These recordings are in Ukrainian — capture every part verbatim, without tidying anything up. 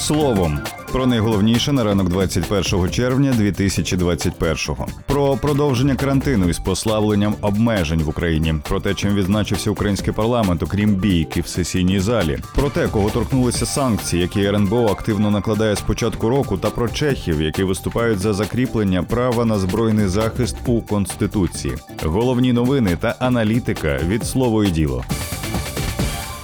Словом. Про найголовніше на ранок двадцять першого червня дві тисячі двадцять першого. Про продовження карантину із послабленням обмежень в Україні. Про те, чим відзначився український парламент, окрім бійки в сесійній залі. Про те, кого торкнулися санкції, які РНБО активно накладає з початку року, та про чехів, які виступають за закріплення права на збройний захист у Конституції. Головні новини та аналітика від «Слово і діло».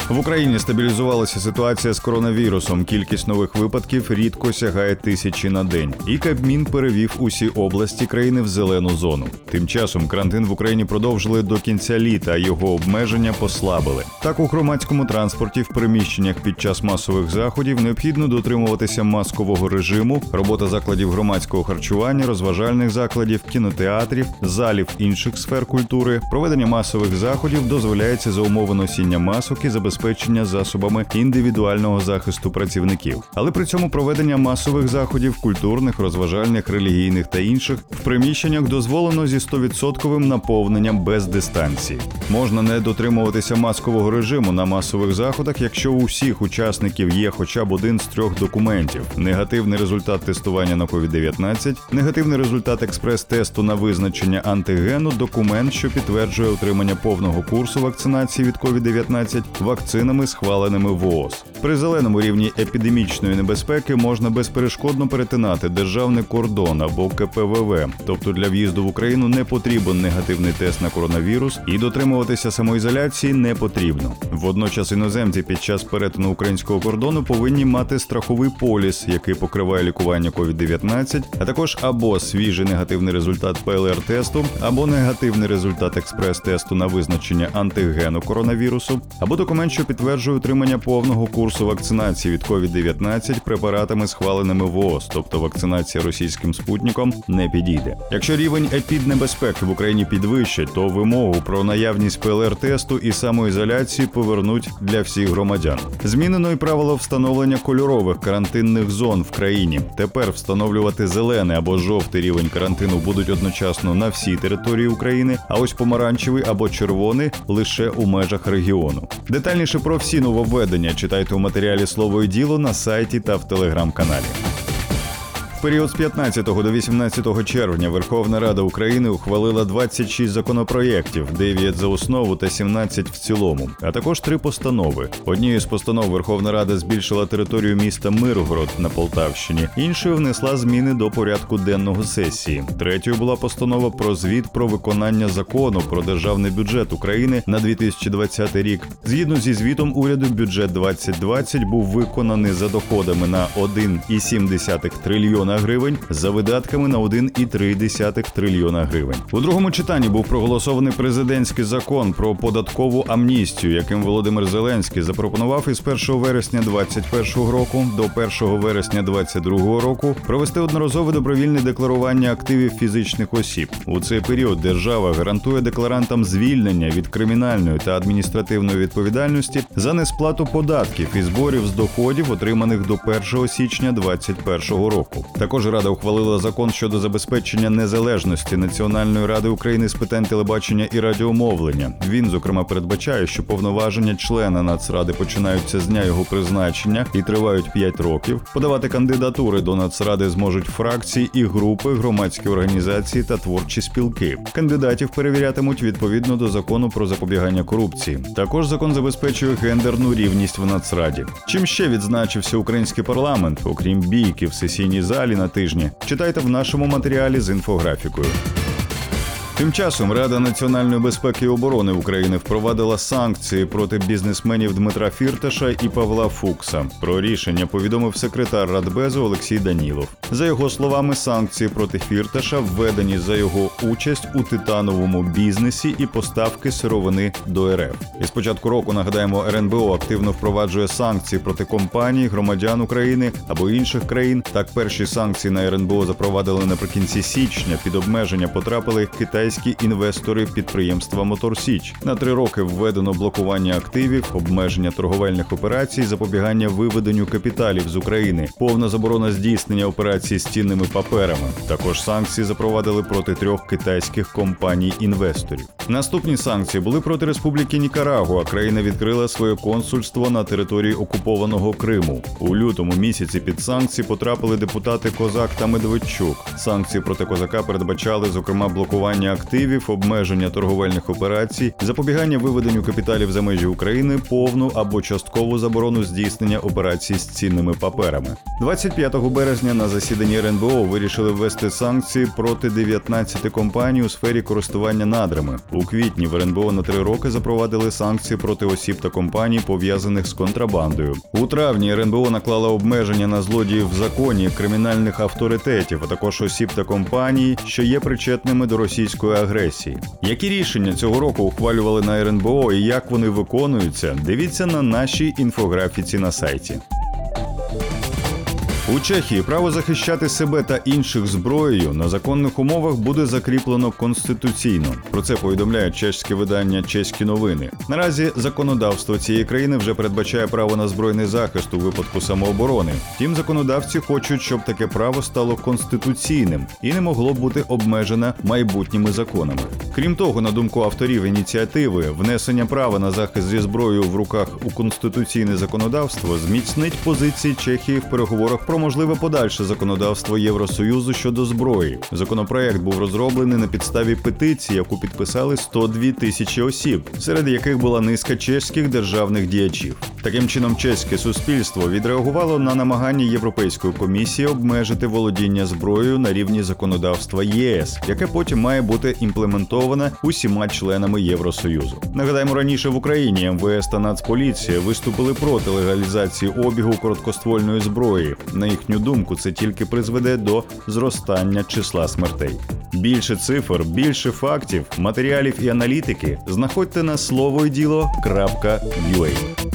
В Україні стабілізувалася ситуація з коронавірусом. Кількість нових випадків рідко сягає тисячі на день. І Кабмін перевів усі області країни в зелену зону. Тим часом карантин в Україні продовжили до кінця літа, а його обмеження послабили. Так, у громадському транспорті, в приміщеннях під час масових заходів необхідно дотримуватися маскового режиму, робота закладів громадського харчування, розважальних закладів, кінотеатрів, залів інших сфер культури. Проведення масових заходів дозволяється за умови носіння масок і забезпечення забезпечення засобами індивідуального захисту працівників. Але при цьому проведення масових заходів, культурних, розважальних, релігійних та інших, в приміщеннях дозволено зі сто відсотків наповненням без дистанції. Можна не дотримуватися маскового режиму на масових заходах, якщо у всіх учасників є хоча б один з трьох документів: негативний результат тестування на ковід дев'ятнадцять, негативний результат експрес-тесту на визначення антигену, документ, що підтверджує отримання повного курсу вакцинації від ковід дев'ятнадцять, вакцинами, схваленими ВООЗ. При зеленому рівні епідемічної небезпеки можна безперешкодно перетинати державний кордон або КПВВ, тобто для в'їзду в Україну не потрібен негативний тест на коронавірус і дотримуватися самоізоляції не потрібно. Водночас іноземці під час перетину українського кордону повинні мати страховий поліс, який покриває лікування ковід дев'ятнадцять, а також або свіжий негативний результат ПЛР-тесту, або негативний результат експрес-тесту на визначення антигену коронавірусу, або документ, що підтверджує отримання повного курсу вакцинації від ковід дев'ятнадцять препаратами, схваленими ВООЗ, тобто вакцинація російським спутником не підійде. Якщо рівень епіднебезпеки в Україні підвищить, то вимогу про наявність ПЛР-тесту і самоізоляції повернуть для всіх громадян. Змінено і правило встановлення кольорових карантинних зон в країні. Тепер встановлювати зелений або жовтий рівень карантину будуть одночасно на всій території України, а ось помаранчевий або червоний лише у межах регіону. Детальніше про всі нововведення читайте у матеріалі «Слово і діло» на сайті та в телеграм-каналі. В період з п'ятнадцятого до вісімнадцятого червня Верховна Рада України ухвалила двадцять шість законопроєктів, дев'ять за основу та сімнадцять в цілому, а також три постанови. Однією з постанов Верховна Рада збільшила територію міста Миргород на Полтавщині, іншою внесла зміни до порядку денного сесії. Третьою була постанова про звіт про виконання закону про державний бюджет України на дві тисячі двадцятий рік. Згідно зі звітом уряду, бюджет двадцять двадцять був виконаний за доходами на один цілих сім десятих трильйона гривень, за видатками на один цілих три десятих трильйона гривень. У другому читанні був проголосований президентський закон про податкову амністію, яким Володимир Зеленський запропонував із першого вересня двадцять першого року до першого вересня двадцять другого року провести одноразове добровільне декларування активів фізичних осіб. У цей період держава гарантує декларантам звільнення від кримінальної та адміністративної відповідальності за несплату податків і зборів з доходів, отриманих до першого січня двадцять першого року. Також Рада ухвалила закон щодо забезпечення незалежності Національної Ради України з питань телебачення і радіомовлення. Він, зокрема, передбачає, що повноваження члена Нацради починаються з дня його призначення і тривають п'ять років. Подавати кандидатури до Нацради зможуть фракції і групи, громадські організації та творчі спілки. Кандидатів перевірятимуть відповідно до закону про запобігання корупції. Також закон забезпечує гендерну рівність в Нацраді. Чим ще відзначився український парламент, окрім бійки в сесійній залі на тижні, читайте в нашому матеріалі з інфографікою. Тим часом Рада національної безпеки і оборони України впровадила санкції проти бізнесменів Дмитра Фірташа і Павла Фукса. Про рішення повідомив секретар Радбезу Олексій Данілов. За його словами, санкції проти Фірташа введені за його участь у титановому бізнесі і поставки сировини до РФ. І з початку року, нагадаємо, РНБО активно впроваджує санкції проти компаній, громадян України або інших країн. Так, перші санкції на РНБО запровадили наприкінці січня. Під обмеження потрапили Китай китайські інвестори підприємства «Моторсіч». На три роки введено блокування активів, обмеження торговельних операцій, запобігання виведенню капіталів з України, повна заборона здійснення операцій з цінними паперами. Також санкції запровадили проти трьох китайських компаній-інвесторів. Наступні санкції були проти Республіки Нікарагуа. Країна відкрила своє консульство на території окупованого Криму. У лютому місяці під санкції потрапили депутати Козак та Медведчук. Санкції проти Козака передбачали, зокрема, блокування активів, обмеження торговельних операцій, запобігання виведенню капіталів за межі України, повну або часткову заборону здійснення операцій з цінними паперами. двадцять п'ятого березня на засіданні РНБО вирішили ввести санкції проти дев'ятнадцяти компаній у сфері користування надрами. У квітні в РНБО на три роки запровадили санкції проти осіб та компаній, пов'язаних з контрабандою. У травні РНБО наклала обмеження на злодіїв в законі, кримінальних авторитетів, а також осіб та компаній, що є причетними до російської агресії. Які рішення цього року ухвалювали на РНБО і як вони виконуються, дивіться на нашій інфографіці на сайті. У Чехії право захищати себе та інших зброєю на законних умовах буде закріплено конституційно. Про це повідомляє чеське видання «Чеські новини». Наразі законодавство цієї країни вже передбачає право на збройний захист у випадку самооборони. Втім, законодавці хочуть, щоб таке право стало конституційним і не могло бути обмежено майбутніми законами. Крім того, на думку авторів ініціативи, внесення права на захист зі зброєю в руках у конституційне законодавство зміцнить позиції Чехії в переговорах про можливе подальше законодавство Євросоюзу щодо зброї. Законопроект був розроблений на підставі петиції, яку підписали сто дві тисячі осіб, серед яких була низка чеських державних діячів. Таким чином, чеське суспільство відреагувало на намагання Європейської комісії обмежити володіння зброєю на рівні законодавства ЄС, яке потім має бути імплементоване усіма членами Євросоюзу. Нагадаємо, раніше в Україні ем ве ес та Нацполіція виступили проти легалізації обігу короткоствольної зброї. На їхню думку, це тільки призведе до зростання числа смертей. Більше цифр, більше фактів, матеріалів і аналітики знаходьте на слово і діло крапка ю а.